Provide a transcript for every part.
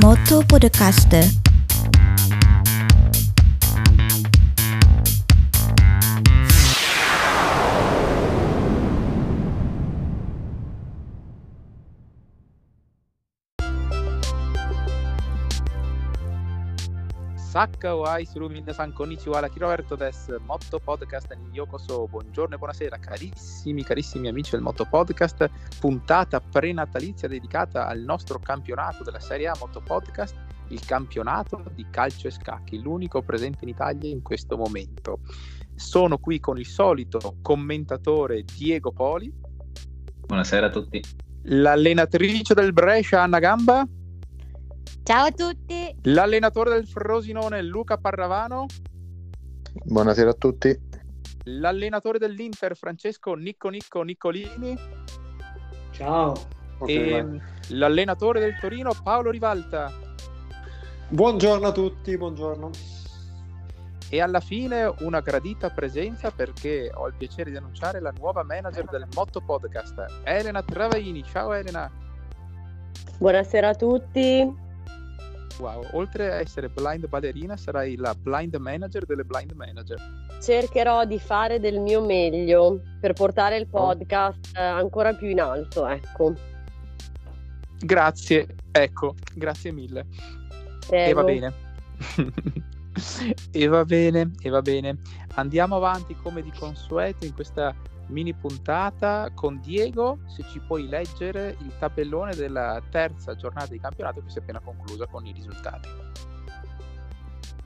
Motto Podcast. Sakkawai suru minasan konnichiwa, la Roberto des Motto Podcast ni yokoso. Buongiorno e buonasera carissimi amici del Motto Podcast, puntata prenatalizia dedicata al nostro campionato della Serie A Motto Podcast, il campionato di calcio e scacchi, l'unico presente in Italia in questo momento. Sono qui con il solito commentatore Diego Poli. Buonasera a tutti. L'allenatrice del Brescia Anna Gamba. Ciao a tutti. L'allenatore del Frosinone Luca Parravano. Buonasera a tutti. L'allenatore dell'Inter Francesco Nicco Niccolini. Ciao. E l'allenatore del Torino Paolo Rivalta. Buongiorno a tutti, buongiorno. E alla fine una gradita presenza, perché ho il piacere di annunciare la nuova manager del Motto Podcast, Elena Travaini. Ciao Elena. Buonasera a tutti. Wow, oltre a essere blind ballerina sarai la blind manager delle blind manager. Cercherò di fare del mio meglio per portare il podcast ancora più in alto, ecco. Grazie, ecco, grazie mille. Prego. E va bene. E va bene. Andiamo avanti come di consueto in questa mini puntata con Diego. Se ci puoi leggere il tabellone della terza giornata di campionato che si è appena conclusa con i risultati.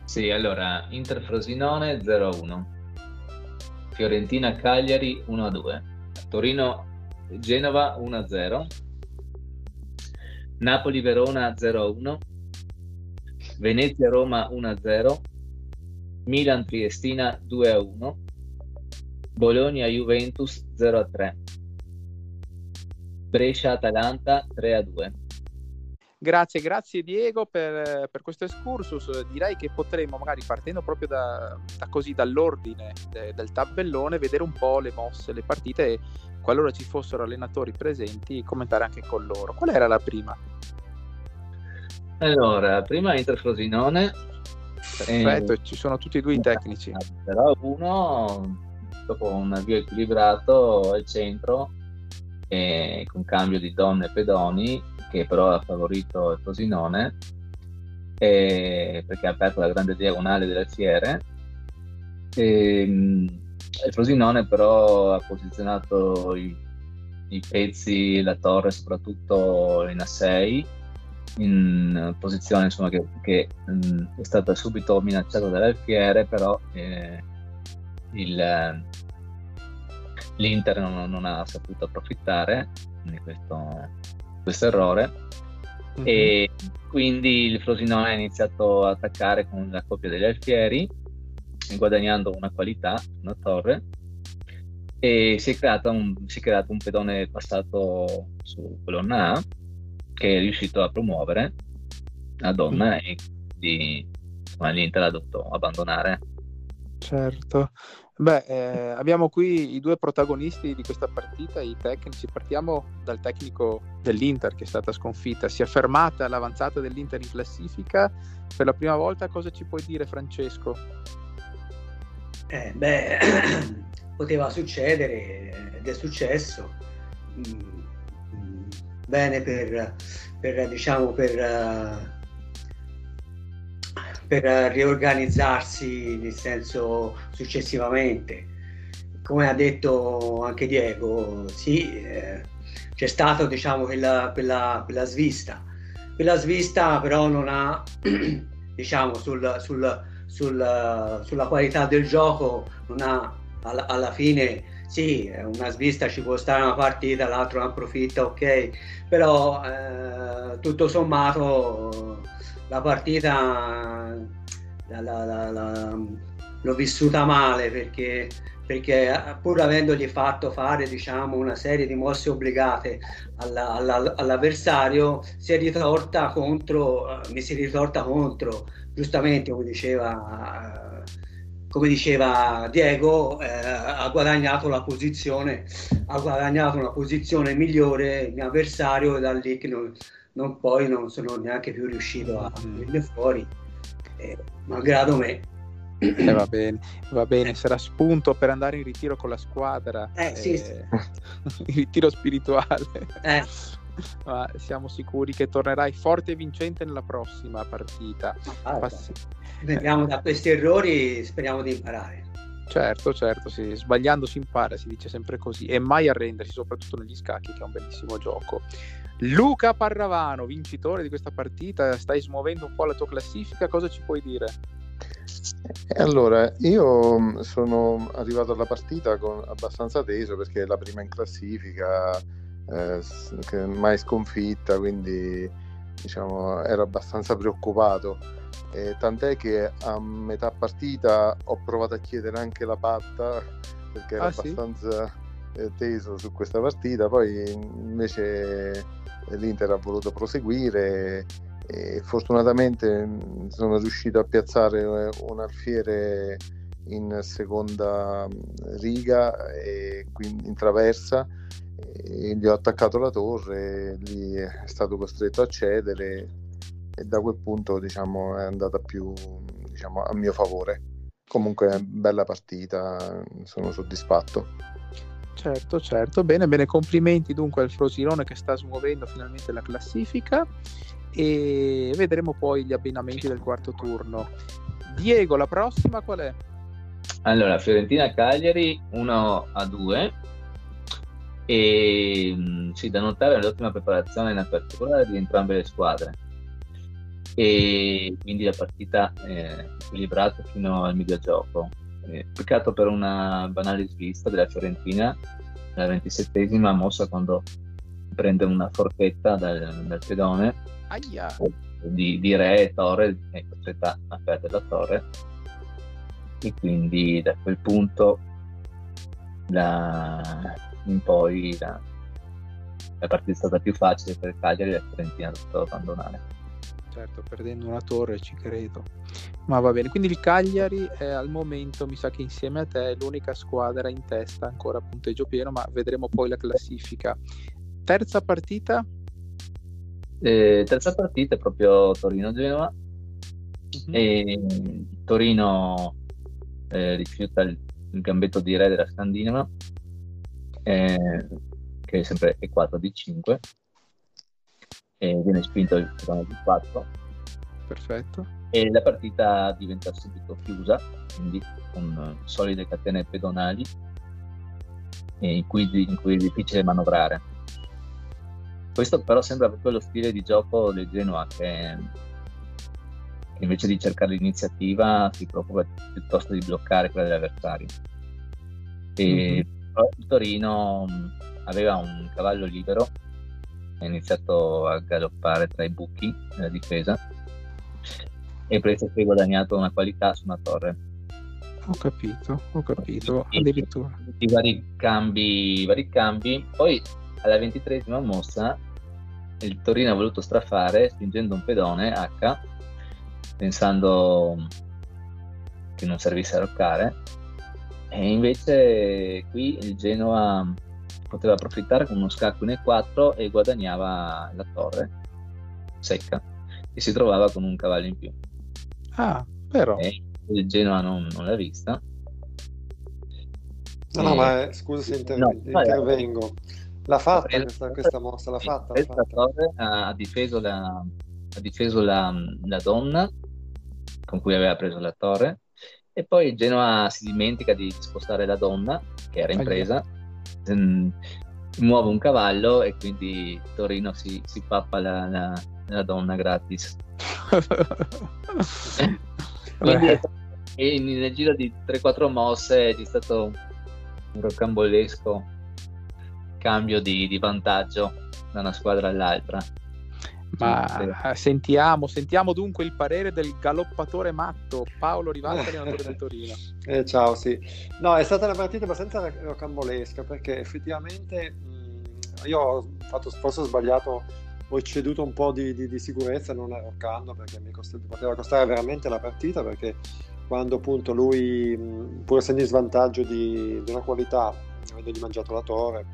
Sì, allora Inter Frosinone 0-1, Fiorentina Cagliari 1-2, Torino Genova 1-0, Napoli Verona 0-1, Venezia Roma 1-0, Milan Triestina 2-1, Bologna Juventus 0-3, Brescia Atalanta 3-2. Grazie Diego per questo excursus. Direi che potremmo, magari partendo proprio da così dall'ordine del tabellone, vedere un po' le mosse, le partite, e qualora ci fossero allenatori presenti commentare anche con loro. Qual era la prima? Allora, prima Inter Frosinone. Perfetto, ci sono tutti e due i tecnici. Però uno dopo un avvio equilibrato al centro, con cambio di Donne e Pedoni, che però ha favorito il Frosinone, perché ha aperto la grande diagonale dell'alfiere. Il Frosinone però ha posizionato i pezzi, la torre soprattutto in A6, in posizione insomma che è stata subito minacciata dall'alfiere, però l'Inter non ha saputo approfittare di questo errore. Mm-hmm. E quindi il Frosinone ha iniziato a attaccare con la coppia degli alfieri, guadagnando una qualità, una torre, e si è creato un pedone passato su colonna A che è riuscito a promuovere la donna. Mm-hmm. E quindi insomma, l'Inter l'ha dovuto abbandonare. Certo. Abbiamo qui i due protagonisti di questa partita, i tecnici. Partiamo dal tecnico dell'Inter, che è stata sconfitta. Si è fermata l'avanzata dell'Inter in classifica per la prima volta. Cosa ci puoi dire, Francesco? Poteva succedere ed è successo. Bene per riorganizzarsi, nel senso, successivamente, come ha detto anche Diego. Sì, c'è stato quella svista. Quella svista però non ha sulla qualità del gioco, non ha alla fine. Sì, una svista ci può stare, una partita, l'altro ne approfitta, ok, però tutto sommato la partita l'ho vissuta male, perché pur avendogli fatto fare una serie di mosse obbligate all'avversario, mi si è ritorta contro, giustamente, come diceva Diego. Ha guadagnato una posizione migliore il mio avversario, e da lì che non non poi non sono neanche più riuscito a venire fuori, malgrado me. Va bene, sarà spunto per andare in ritiro con la squadra, sì. In ritiro spirituale, ma siamo sicuri che tornerai forte e vincente nella prossima partita. Vediamo da questi errori, speriamo di imparare. Certo, sì. Sbagliando si impara, si dice sempre così, e mai arrendersi, soprattutto negli scacchi, che è un bellissimo gioco. Luca Parravano, vincitore di questa partita, stai smuovendo un po' la tua classifica, cosa ci puoi dire? Allora, io sono arrivato alla partita abbastanza teso, perché è la prima in classifica, mai sconfitta, quindi diciamo ero abbastanza preoccupato, tant'è che a metà partita ho provato a chiedere anche la patta, perché ero abbastanza teso su questa partita. Poi invece l'Inter ha voluto proseguire e fortunatamente sono riuscito a piazzare un alfiere in seconda riga e quindi in traversa, e gli ho attaccato la torre, lì è stato costretto a cedere, e da quel punto diciamo è andata più a mio favore. Comunque bella partita, sono soddisfatto. Certo, bene, complimenti dunque al Frosinone, che sta smuovendo finalmente la classifica, e vedremo poi gli abbinamenti del quarto turno. Diego, la prossima qual è? Allora, Fiorentina-Cagliari 1-2, e sì, da notare l'ottima preparazione in apertura di entrambe le squadre, e quindi la partita equilibrata fino al mediogioco. Peccato per una banale svista della Fiorentina alla 27esima mossa, quando prende una forchetta dal pedone di Re e Torre, è costretta a perdere la torre, e quindi da quel punto in poi la partita è stata più facile per Cagliari, e la Fiorentina ha dovuto abbandonare. Certo, perdendo una torre, ci credo. Ma va bene, quindi il Cagliari è al momento, mi sa che insieme a te, è l'unica squadra in testa ancora a punteggio pieno, ma vedremo poi la classifica. Terza partita? Terza partita è proprio Torino-Genova. E Torino rifiuta il gambetto di Re della Scandinava, che è sempre E4 di 5. E viene spinto il secondo di 4. Perfetto. E la partita diventa subito chiusa, quindi con solide catene pedonali, in cui è difficile manovrare. Questo però sembra proprio lo stile di gioco del Genoa, che invece di cercare l'iniziativa si preoccupa piuttosto di bloccare quella dell'avversario. Però il Torino aveva un cavallo libero, ha iniziato a galoppare tra i buchi della difesa, e presto si è guadagnato una qualità su una torre. Ho capito, addirittura. I vari cambi. Poi alla 23esima mossa il Torino ha voluto strafare spingendo un pedone H, pensando che non servisse a roccare, e invece qui il Genoa poteva approfittare con uno scacco in E4 e guadagnava la torre secca, e si trovava con un cavallo in più. Però il Genoa non l'ha vista. No, ma scusa se intervengo. L'ha fatta questa mossa, l'ha fatta. Questa torre ha difeso la donna con cui aveva preso la torre, e poi il Genoa si dimentica di spostare la donna che era in presa, muove un cavallo, e quindi Torino si pappa la donna gratis. Quindi, e nel giro di 3-4 mosse c'è stato un rocambolesco cambio di vantaggio da una squadra all'altra. Ma sentiamo dunque il parere del galoppatore matto Paolo Rivalta, allenatore del Torino. Ciao, sì. No, è stata una partita abbastanza rocambolesca, perché effettivamente io ho fatto, forse ho sbagliato, ho ceduto un po' di sicurezza non arroccando, perché poteva costare veramente la partita, perché quando appunto lui, pur essendo in svantaggio di una qualità, avendogli mangiato la torre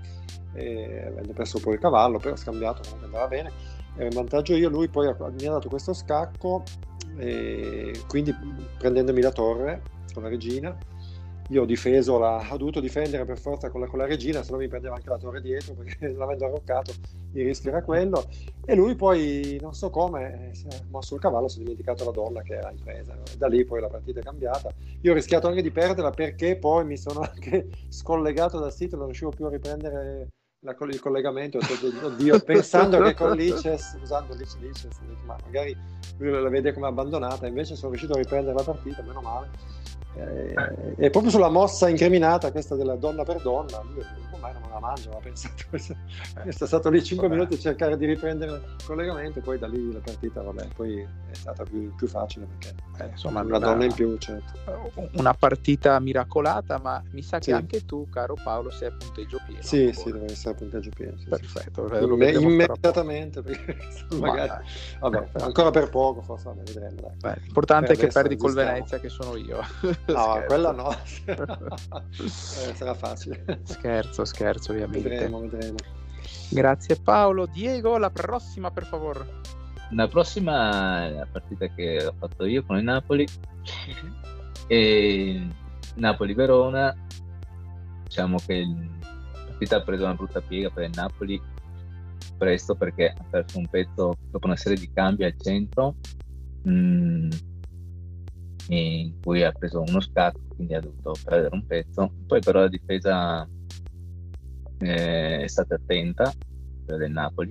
e avendo perso poi il cavallo, però scambiato comunque andava bene, ero in vantaggio io, lui poi mi ha dato questo scacco, e quindi prendendomi la torre con la regina, io ho difeso, ho dovuto difendere per forza con la regina, se no mi prendeva anche la torre dietro, perché l'avendo arroccato il rischio era quello, e lui poi non so come si è mosso il cavallo, si è dimenticato la donna che era in presa, da lì poi la partita è cambiata. Io ho rischiato anche di perderla perché poi mi sono anche scollegato dal sito, non riuscivo più a riprendere il collegamento, oddio, pensando che con lichess, usando lichess, ma magari lui la vede come abbandonata, invece sono riuscito a riprendere la partita, meno male. E proprio sulla mossa incriminata questa della donna per donna, lui ormai non me la mangia, ma ha pensato, è stato lì 5 minuti a cercare di riprendere il collegamento, poi da lì la partita, vabbè, poi è stata più facile perché insomma una donna in più, certo. Una partita miracolata, ma mi sa che anche tu, caro Paolo, sei a punteggio pieno. Sì, deve essere a punteggio pieno, sì, perfetto, sì. Immediatamente perché magari vabbè, ancora per poco forse, vabbè, vedremo, dai. Beh, l'importante è che perdi col Venezia, che sono io. No, quella no. Sarà facile. Scherzo ovviamente. Vedremo. Grazie Paolo. Diego, la prossima per favore. La prossima è la partita che ho fatto io con il Napoli. E Napoli-Verona, diciamo che la partita ha preso una brutta piega per il Napoli presto, perché ha perso un pezzo dopo una serie di cambi al centro, in cui ha preso uno scatto, quindi ha dovuto perdere un pezzo. Poi però la difesa è stata attenta, quella del Napoli,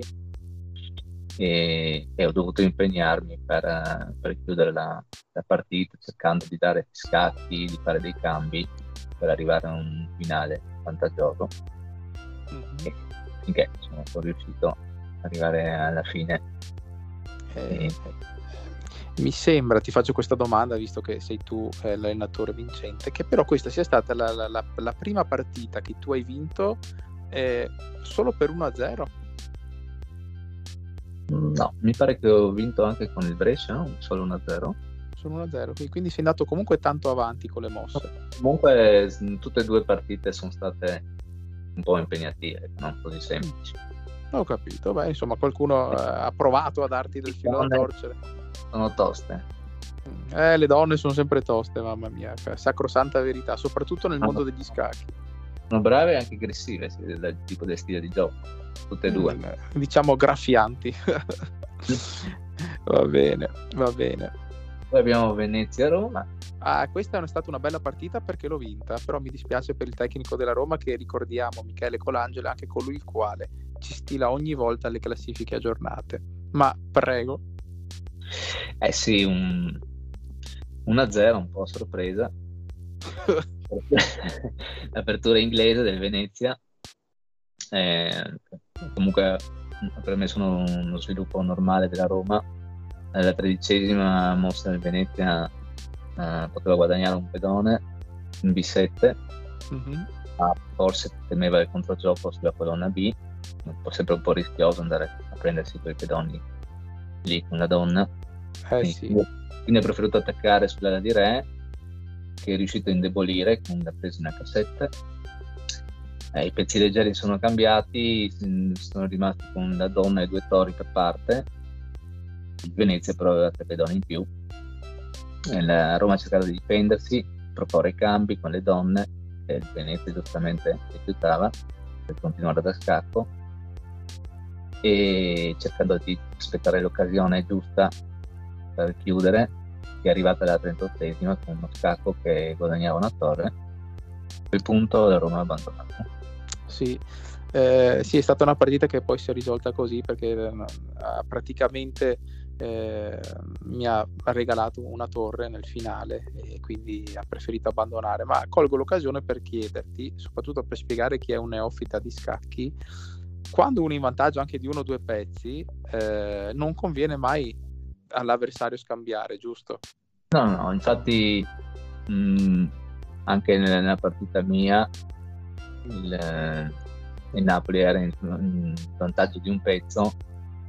e ho dovuto impegnarmi per chiudere la partita, cercando di dare scatti, di fare dei cambi per arrivare a un finale vantaggioso, e finché sono riuscito ad arrivare alla fine. Mi sembra, ti faccio questa domanda visto che sei tu l'allenatore vincente, che però questa sia stata la prima partita che tu hai vinto solo per 1-0. No, mi pare che ho vinto anche con il Brescia, no? Solo 1-0. Solo 1-0, quindi sei andato comunque tanto avanti con le mosse. Comunque tutte e due partite sono state un po' impegnative, non così semplici. Ho capito, beh, insomma qualcuno ha provato a darti del filo da torcere. Sono toste. Le donne sono sempre toste, mamma mia, sacrosanta verità, soprattutto nel mondo degli scacchi. Sono brave e anche aggressive, del tipo del stile di gioco, tutte e due. Diciamo graffianti. Va bene. Poi abbiamo Venezia-Roma. Questa è stata una bella partita perché l'ho vinta, però mi dispiace per il tecnico della Roma, che ricordiamo, Michele Colangelo, anche colui il quale ci stila ogni volta le classifiche aggiornate. Ma prego. Eh sì, 1-0 un po' sorpresa. L'apertura inglese del Venezia, comunque ha permesso uno sviluppo normale della Roma. La 13ª mossa del Venezia poteva guadagnare un pedone in B7, ma forse temeva il controgioco sulla colonna B, sempre un po' rischioso andare a prendersi quei pedoni lì con la donna, quindi ha preferito attaccare sull'area di Re, che è riuscito a indebolire con la presa in H7. I pezzi leggeri sono cambiati, sono rimasti con la donna e 2 tori per parte. Il Venezia però aveva 3 pedoni in più, la Roma ha cercato di difendersi, proporre i cambi con le donne, e il Venezia giustamente rifiutava per continuare da scacco, e cercando di aspettare l'occasione giusta per chiudere, che è arrivata alla 38ª con uno scacco che guadagnava una torre. A quel punto la Roma ha abbandonato. Sì, è stata una partita che poi si è risolta così, perché praticamente mi ha regalato una torre nel finale e quindi ha preferito abbandonare. Ma colgo l'occasione per chiederti, soprattutto per spiegare chi è un neofita di scacchi, quando uno è in vantaggio anche di 1 o 2 pezzi, non conviene mai all'avversario scambiare, giusto? No, infatti anche nella partita mia il Napoli era in vantaggio di un pezzo,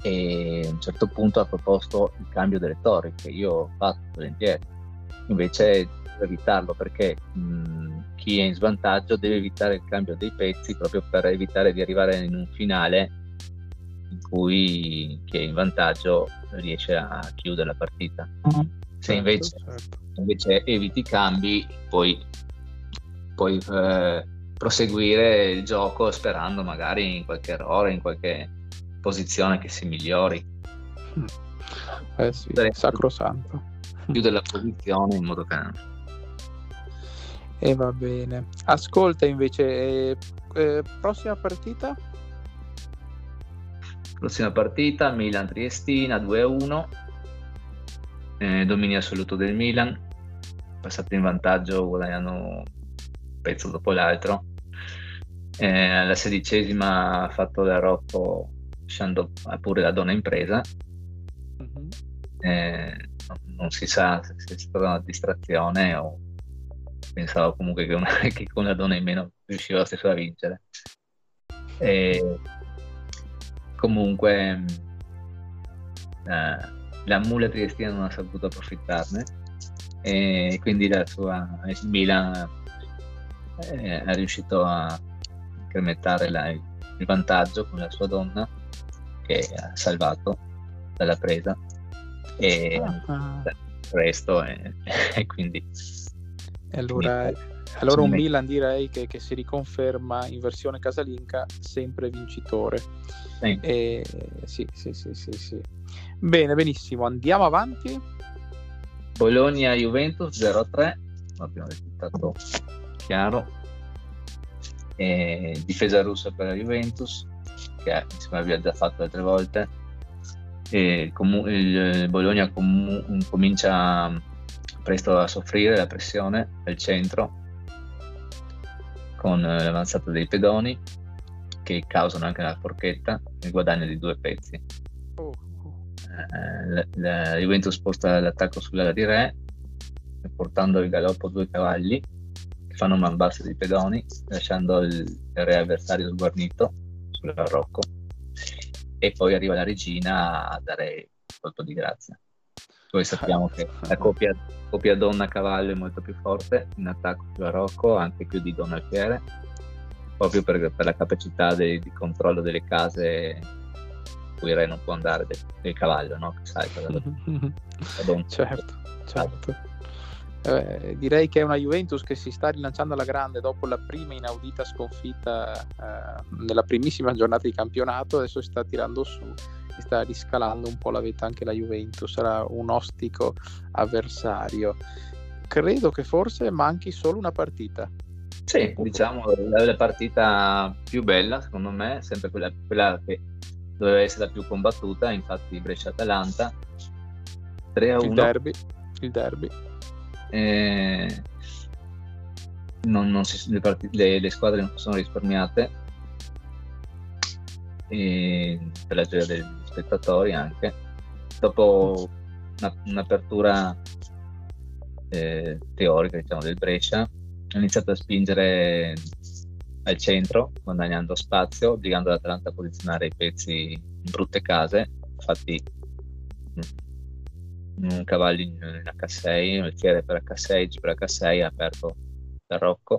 e a un certo punto ha proposto il cambio delle torri, che io ho fatto volentieri, invece per evitarlo, perché chi è in svantaggio deve evitare il cambio dei pezzi proprio per evitare di arrivare in un finale chi è in vantaggio riesce a chiudere la partita. Se invece eviti i cambi, puoi proseguire il gioco sperando magari in qualche errore, in qualche posizione che si migliori. Sì, sacrosanto. Più della posizione in modo che... E va bene. Ascolta invece, prossima partita? Prossima partita Milan-Triestina 2-1, dominio assoluto del Milan, passato in vantaggio guadagnano un pezzo dopo l'altro. Alla 16ª ha fatto l'arropo, lasciando pure la donna in presa. Non si sa se è stata una distrazione o pensavo comunque che con una donna in meno riusciva stesso a vincere. E comunque la mula triestina non ha saputo approfittarne e quindi il Milan è riuscito a incrementare il vantaggio con la sua donna, che ha salvato dalla presa e il resto e quindi allora un Milan direi che si riconferma in versione casalinga sempre vincitore. Sì. Bene, benissimo, andiamo avanti. Bologna-Juventus 0-3, l'abbiamo risultato chiaro, difesa russa per la Juventus, che insomma abbiamo già fatto altre volte. Il Bologna comincia presto a soffrire la pressione al centro con l'avanzata dei pedoni, che causano anche la forchetta, il guadagno di 2 pezzi. La Juventus sposta l'attacco sull'area di Re, portando al galoppo 2 cavalli che fanno man bassa dei pedoni, lasciando il re avversario sguarnito sull'arrocco, e poi arriva la regina a dare il colpo di grazia. Poi sappiamo che la coppia donna a cavallo è molto più forte in attacco sulla Rocco, anche più di donna alfiere, proprio per la capacità di controllo delle case, cui il re non può andare del cavallo, no? Che salta la donna. Certo. Direi che è una Juventus che si sta rilanciando alla grande dopo la prima inaudita sconfitta nella primissima giornata di campionato. Adesso si sta tirando su, sta riscalando un po' la vetta anche la Juventus, sarà un ostico avversario. Credo che forse manchi solo una partita. Sì, diciamo la partita più bella secondo me, sempre quella che doveva essere la più combattuta, infatti Brescia-Atalanta 3-1. Il derby. Non si, le squadre non sono risparmiate, e per la gioia degli spettatori anche. Dopo un'apertura teorica, diciamo, del Brescia, ha iniziato a spingere al centro, guadagnando spazio, obbligando l'Atalanta a posizionare i pezzi in brutte case. Infatti un cavallo in H6, un alfiere per H6, G per H6, ha aperto da Rocco,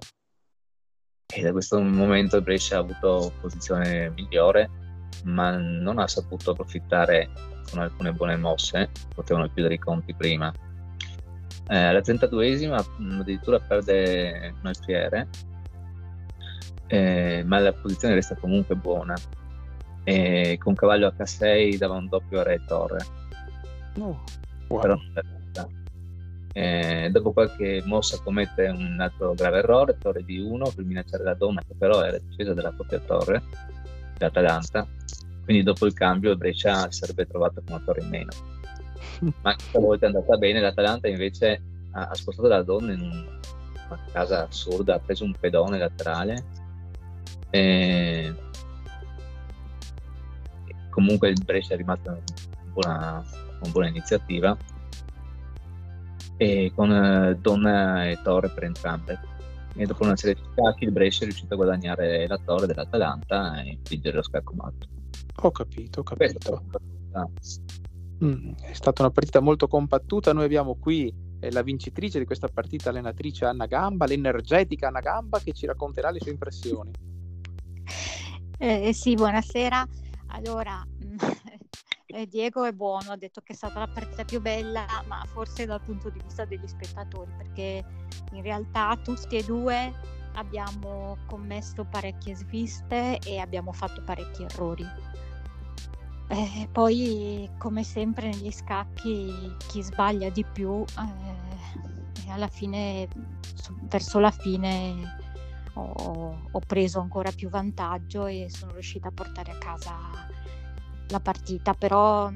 e da questo momento il Brescia ha avuto posizione migliore, ma non ha saputo approfittare con alcune buone mosse. Potevano chiudere i conti prima. Alla 32ª addirittura perde un alfiere, ma la posizione resta comunque buona, e con cavallo H6 dava un doppio a re e torre. Però dopo qualche mossa commette un altro grave errore, torre di 1 per minacciare la donna, che però era difesa della propria torre l'Atalanta, quindi dopo il cambio il Brescia si sarebbe trovato con una torre in meno. Ma questa volta è andata bene, l'Atalanta invece ha spostato la donna in una casa assurda, ha preso un pedone laterale, e comunque il Brescia è rimasto una buona iniziativa, e con donna e torre per entrambe. E dopo una serie di scacchi il Brescia è riuscito a guadagnare la torre dell'Atalanta e infliggere lo scacco matto. Ho capito. È stata una partita molto compattuta. Noi abbiamo qui la vincitrice di questa partita, allenatrice Anna Gamba, l'energetica Anna Gamba, che ci racconterà le sue impressioni. Sì, buonasera. Allora Diego è buono, ha detto che è stata la partita più bella, ma forse dal punto di vista degli spettatori, perché in realtà tutti e due abbiamo commesso parecchie sviste e abbiamo fatto parecchi errori. Poi, come sempre negli scacchi, chi sbaglia di più e alla fine, verso la fine, ho preso ancora più vantaggio e sono riuscita a portare a casa la partita. Però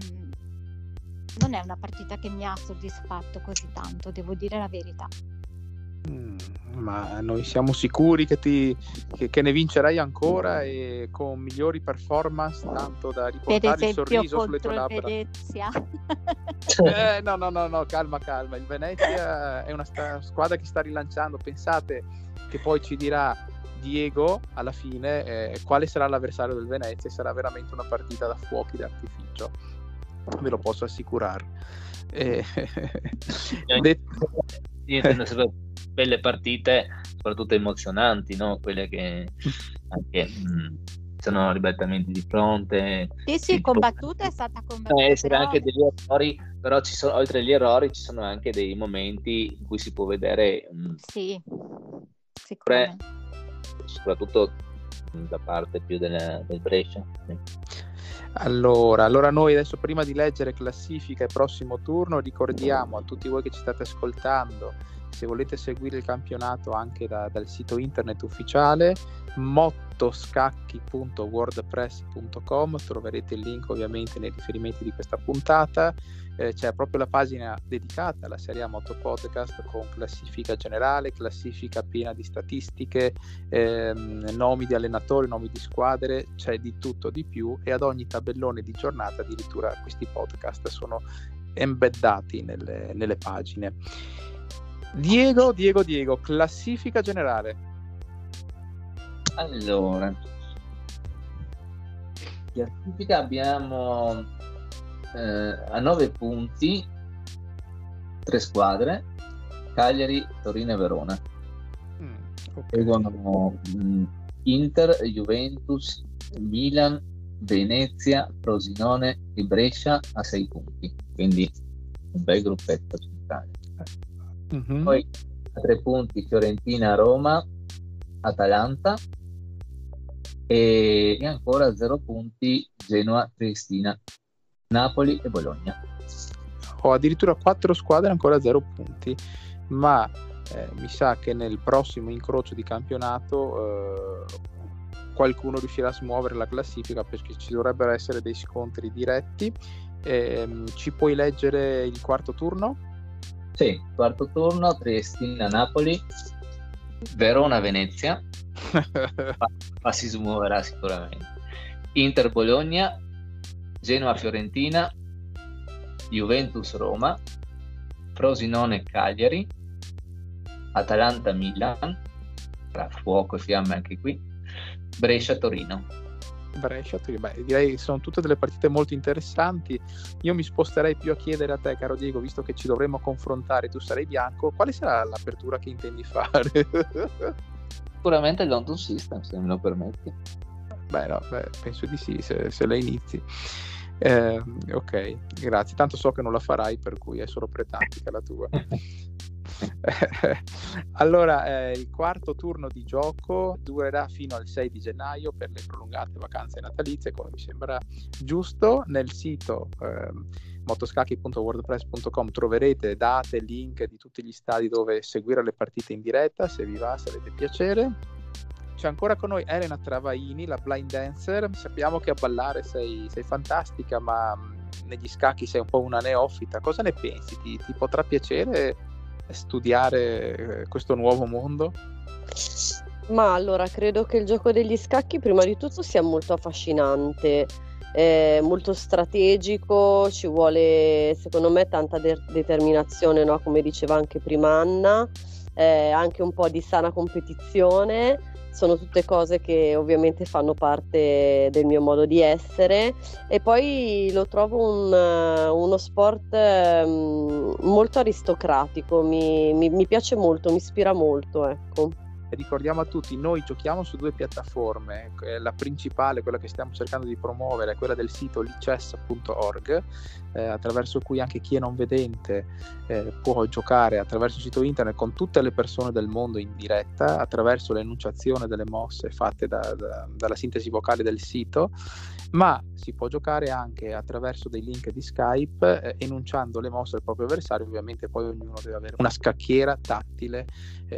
non è una partita che mi ha soddisfatto così tanto, devo dire la verità. Ma noi siamo sicuri che ne vincerai ancora e con migliori performance, tanto da riportare il sorriso sulle tue labbra. Per esempio contro il Venezia. No, calma. Il Venezia è una squadra che sta rilanciando. Pensate che poi ci dirà Diego alla fine quale sarà l'avversario del Venezia. Sarà veramente una partita da fuochi d'artificio, ve lo posso assicurare. Belle partite, soprattutto emozionanti, no? Quelle che anche sono ribaltamenti di fronte. Sì, combattuta è stata combattuta. Però... anche degli errori, però ci sono, oltre agli errori ci sono anche dei momenti in cui si può vedere. Sì, sicuramente. Soprattutto da parte più del Brescia. Sì. Allora noi adesso, prima di leggere classifica e prossimo turno, ricordiamo a tutti voi che ci state ascoltando, se volete seguire il campionato anche dal sito internet ufficiale mottoscacchi.Wordpress.com, troverete il link ovviamente nei riferimenti di questa puntata. C'è proprio la pagina dedicata alla Serie A Motto Podcast, con classifica generale, classifica piena di statistiche, nomi di allenatori, nomi di squadre, c'è di tutto di più, e ad ogni tabellone di giornata addirittura questi podcast sono embeddati nelle pagine. Diego, classifica generale. Allora, classifica abbiamo a 9 punti 3 squadre: Cagliari, Torino e Verona. Seguono Inter, Juventus, Milan, Venezia, Frosinone e Brescia a 6 punti, quindi un bel gruppetto centrale. Mm-hmm. Poi a 3 punti Fiorentina, Roma, Atalanta, e ancora a 0 punti Genoa, Triestina, Napoli e Bologna. Addirittura 4 squadre ancora a 0 punti, ma mi sa che nel prossimo incrocio di campionato qualcuno riuscirà a smuovere la classifica, perché ci dovrebbero essere dei scontri diretti. Ci puoi leggere il quarto turno? Sì, quarto turno: Triestina-Napoli, Verona-Venezia, ma si smuoverà sicuramente, Inter-Bologna, Genoa-Fiorentina, Juventus-Roma, Frosinone-Cagliari, Atalanta-Milan, tra fuoco e fiamme anche qui, Brescia-Torino. Beh, direi che sono tutte delle partite molto interessanti. Io mi sposterei più a chiedere a te, caro Diego, visto che ci dovremmo confrontare, tu sarai bianco, quale sarà l'apertura che intendi fare? Sicuramente il London System, se me lo permetti. Beh, penso di sì, se la inizi. Ok, grazie, tanto so che non la farai, per cui è solo pretattica la tua. Allora, il quarto turno di gioco durerà fino al 6 di gennaio per le prolungate vacanze natalizie, come mi sembra giusto. Nel sito mottoscacchi.Wordpress.com troverete date, link di tutti gli stadi dove seguire le partite in diretta, se vi va, se avete piacere. C'è ancora con noi Elena Travaini, la blind dancer. Sappiamo che a ballare sei fantastica, ma negli scacchi sei un po' una neofita. Cosa ne pensi? Ti potrà piacere studiare questo nuovo mondo? Ma allora, credo che il gioco degli scacchi prima di tutto sia molto affascinante, molto strategico, ci vuole secondo me tanta determinazione, no? Come diceva anche prima Anna, anche un po' di sana competizione. Sono tutte cose che ovviamente fanno parte del mio modo di essere, e poi lo trovo uno sport molto aristocratico, mi piace molto, mi ispira molto, ecco. ricordiamo a tutti, noi giochiamo su due piattaforme, la principale, quella che stiamo cercando di promuovere, è quella del sito lichess.org, attraverso cui anche chi è non vedente può giocare attraverso il sito internet con tutte le persone del mondo in diretta, attraverso l'enunciazione delle mosse fatte dalla sintesi vocale del sito, ma si può giocare anche attraverso dei link di Skype, enunciando le mosse del proprio avversario. Ovviamente poi ognuno deve avere una scacchiera tattile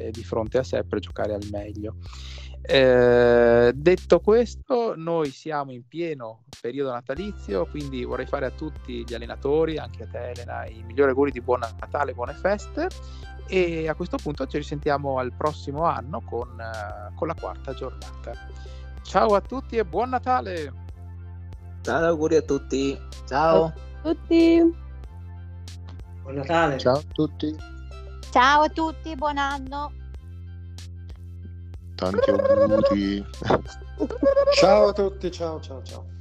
di fronte a sé per giocare al meglio. Detto questo, noi siamo in pieno periodo natalizio, quindi vorrei fare a tutti gli allenatori, anche a te Elena, i migliori auguri di buon Natale, buone feste, e a questo punto ci risentiamo al prossimo anno con la quarta giornata. Ciao a tutti e buon Natale! Ciao, auguri a tutti! Ciao! Ciao a tutti! Buon Natale! Ciao a tutti! Ciao a tutti, buon anno! Tanti auguri. Ciao a tutti, ciao ciao ciao.